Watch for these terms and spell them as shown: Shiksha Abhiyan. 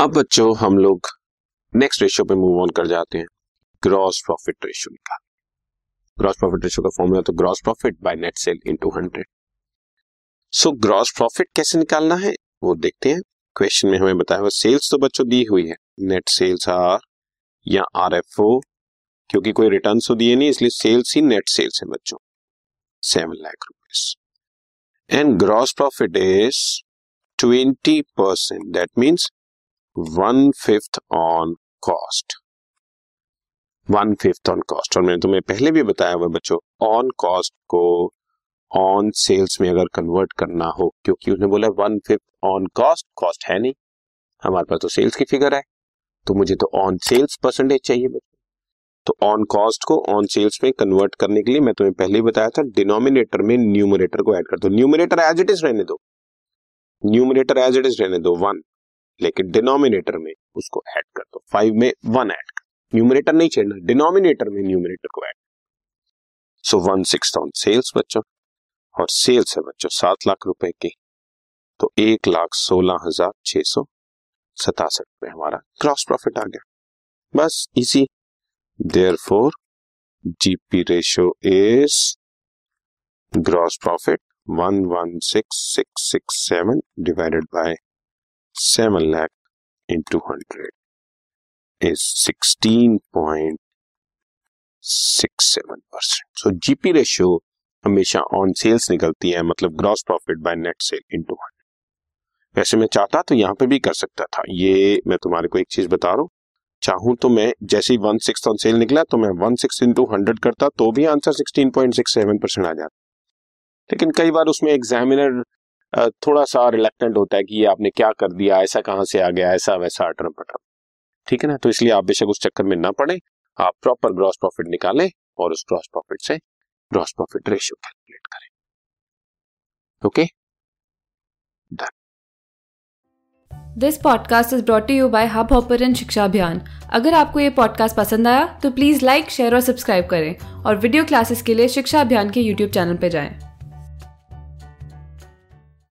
अब बच्चों हम लोग नेक्स्ट रेशियो पे मूव ऑन कर जाते हैं, ग्रॉस प्रॉफिट रेशियो का। ग्रॉस प्रॉफिट रेशियो का फॉर्मूला तो gross profit by net sale into 100। So gross profit कैसे निकालना है वो देखते हैं। क्वेश्चन में हमें बताया हुआ सेल्स तो बच्चों दी हुई है, नेट सेल्स आर या आरएफओ, क्योंकि कोई रिटर्न तो दिए नहीं इसलिए सेल्स ही नेट सेल्स है बच्चों 7 lakh rupees. And gross profit is 20%, that means 1/5 on cost. 1/5 on cost, और मैंने तुम्हें पहले भी बताया हुआ बच्चों ऑन कॉस्ट को ऑन सेल्स में अगर कन्वर्ट करना हो, क्योंकि उसने बोला 1/5 ऑन कॉस्ट, कॉस्ट है नहीं हमारे पास तो सेल्स की फिगर है, तो मुझे तो ऑन सेल्स परसेंटेज चाहिए बच्चों। तो ऑन कॉस्ट को ऑन सेल्स में कन्वर्ट करने के लिए मैं तुम्हें पहले ही बताया था डिनोमिनेटर में न्यूमरेटर को ऐड कर दो। न्यूमरेटर एज इट इज रहने दो, न्यूमरेटर एज इट इज रहने दो 1, लेकिन डिनोमिनेटर में उसको ऐड कर दो 5 में 1 ऐड कर, न्यूमरेटर नहीं छेड़ना, डिनोमिनेटर में न्यूमरेटर को ऐड। सो 1/6 ऑन सेल्स बच्चों, और सेल्स है बच्चों 7 लाख रुपए की, तो 1,16,667 पे हमारा ग्रॉस प्रॉफिट आ गया। बस इसी, therefore GP ratio is gross profit 1,16,667 divided by 7 lakh into 100 is 16.67%। So GP ratio हमेशा ऑन सेल्स निकलती है, मतलब gross profit by net sale into 100। वैसे मैं चाहता तो यहाँ पे भी कर सकता था, ये मैं तुम्हारे को एक चीज बता रहा हूँ, चाहूँ तो मैं जैसे ही 1/6 ऑन सेल निकला तो मैं 1/6 इनटू 100 करता तो भी आंसर 16.67% आ जाता, लेकिन कई बार उसमें एग्जामिनर थोड़ा सा रिलेक्टेंट होता है कि ये आपने क्या कर दिया, ऐसा कहाँ से आ गया, ऐसा वैसा अटरम पटरम, ठीक है ना। तो इसलिए आप बेशक उस चक्कर में ना पड़े, आप प्रॉपर ग्रॉस प्रॉफिट निकालें और उस ग्रॉस प्रॉफिट से ग्रॉस प्रॉफिट रेशियो कैलकुलेट करें। Okay done. This podcast is brought you by Hubhopper and शिक्षा अभियान। अगर आपको ये पॉडकास्ट पसंद आया तो प्लीज़ लाइक, शेयर और सब्सक्राइब करें, और वीडियो क्लासेस के लिए शिक्षा अभियान के यूट्यूब चैनल पर जाएं।